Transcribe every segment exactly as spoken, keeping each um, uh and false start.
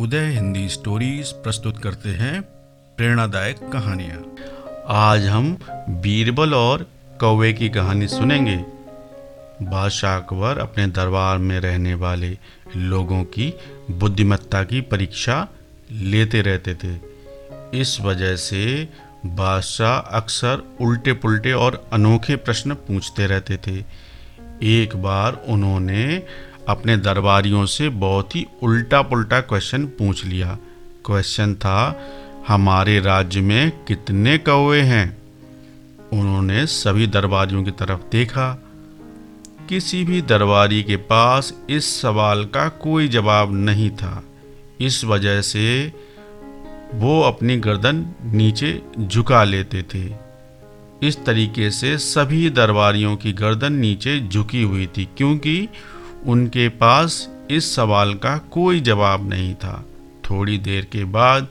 उदय Hindi stories प्रस्तुत करते हैं प्रेरणादायक कहानियाँ। आज हम बीरबल और कौवे की कहानी सुनेंगे। बादशाह अकबर अपने दरबार में रहने वाले लोगों की बुद्धिमत्ता की परीक्षा लेते रहते थे। इस वजह से बादशाह अक्सर उल्टे पुल्टे और अनोखे प्रश्न पूछते रहते थे। एक बार उन्होंने अपने दरबारियों से बहुत ही उल्टा पुल्टा क्वेश्चन पूछ लिया। क्वेश्चन था, हमारे राज्य में कितने कौवे हैं? उन्होंने सभी दरबारियों की तरफ देखा। किसी भी दरबारी के पास इस सवाल का कोई जवाब नहीं था। इस वजह से वो अपनी गर्दन नीचे झुका लेते थे। इस तरीके से सभी दरबारियों की गर्दन नीचे झुकी हुई थी, क्योंकि उनके पास इस सवाल का कोई जवाब नहीं था। थोड़ी देर के बाद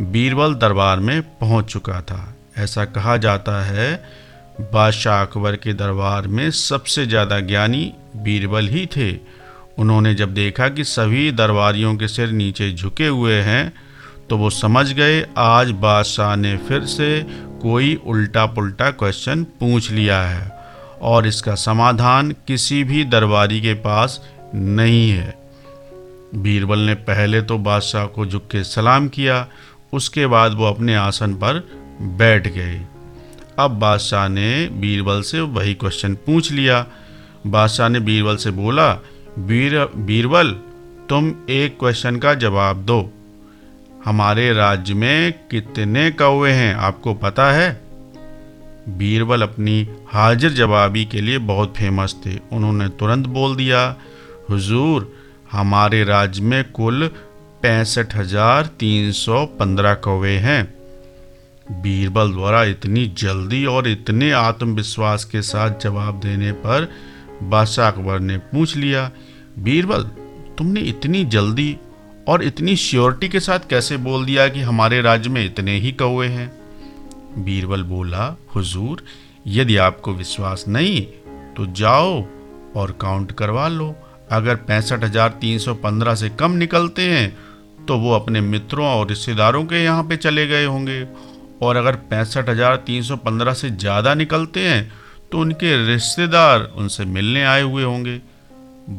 बीरबल दरबार में पहुंच चुका था। ऐसा कहा जाता है बादशाह अकबर के दरबार में सबसे ज़्यादा ज्ञानी बीरबल ही थे। उन्होंने जब देखा कि सभी दरबारियों के सिर नीचे झुके हुए हैं तो वो समझ गए आज बादशाह ने फिर से कोई उल्टा पुल्टा क्वेश्चन पूछ लिया है और इसका समाधान किसी भी दरबारी के पास नहीं है। बीरबल ने पहले तो बादशाह को झुक के सलाम किया, उसके बाद वो अपने आसन पर बैठ गए। अब बादशाह ने बीरबल से वही क्वेश्चन पूछ लिया। बादशाह ने बीरबल से बोला, बीर बीरबल तुम एक क्वेश्चन का जवाब दो, हमारे राज्य में कितने कौवे हैं आपको पता है? बीरबल अपनी हाजिर जवाबी के लिए बहुत फेमस थे। उन्होंने तुरंत बोल दिया, हुजूर हमारे राज्य में कुल पैंसठ हजार तीन सौ पंद्रह कौवे हैं। बीरबल द्वारा इतनी जल्दी और इतने आत्मविश्वास के साथ जवाब देने पर बादशाह अकबर ने पूछ लिया, बीरबल तुमने इतनी जल्दी और इतनी श्योरिटी के साथ कैसे बोल दिया कि हमारे राज्य में इतने ही कौवे हैं? बीरबल बोला, हुजूर यदि आपको विश्वास नहीं तो जाओ और काउंट करवा लो। अगर पैंसठ हजार तीन सौ पंद्रह से कम निकलते हैं तो वो अपने मित्रों और रिश्तेदारों के यहाँ पे चले गए होंगे, और अगर पैंसठ हजार तीन सौ पंद्रह से ज़्यादा निकलते हैं तो उनके रिश्तेदार उनसे मिलने आए हुए होंगे।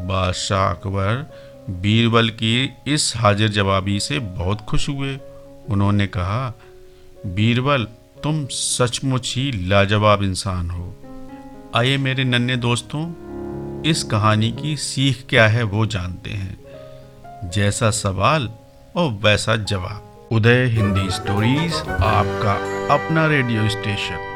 बादशाह अकबर बीरबल की इस हाजिर जवाबी से बहुत खुश हुए। उन्होंने कहा, बीरबल तुम सचमुच ही लाजवाब इंसान हो। आइए मेरे नन्हे दोस्तों, इस कहानी की सीख क्या है वो जानते हैं। जैसा सवाल और वैसा जवाब। उदय हिंदी स्टोरीज, आपका अपना रेडियो स्टेशन।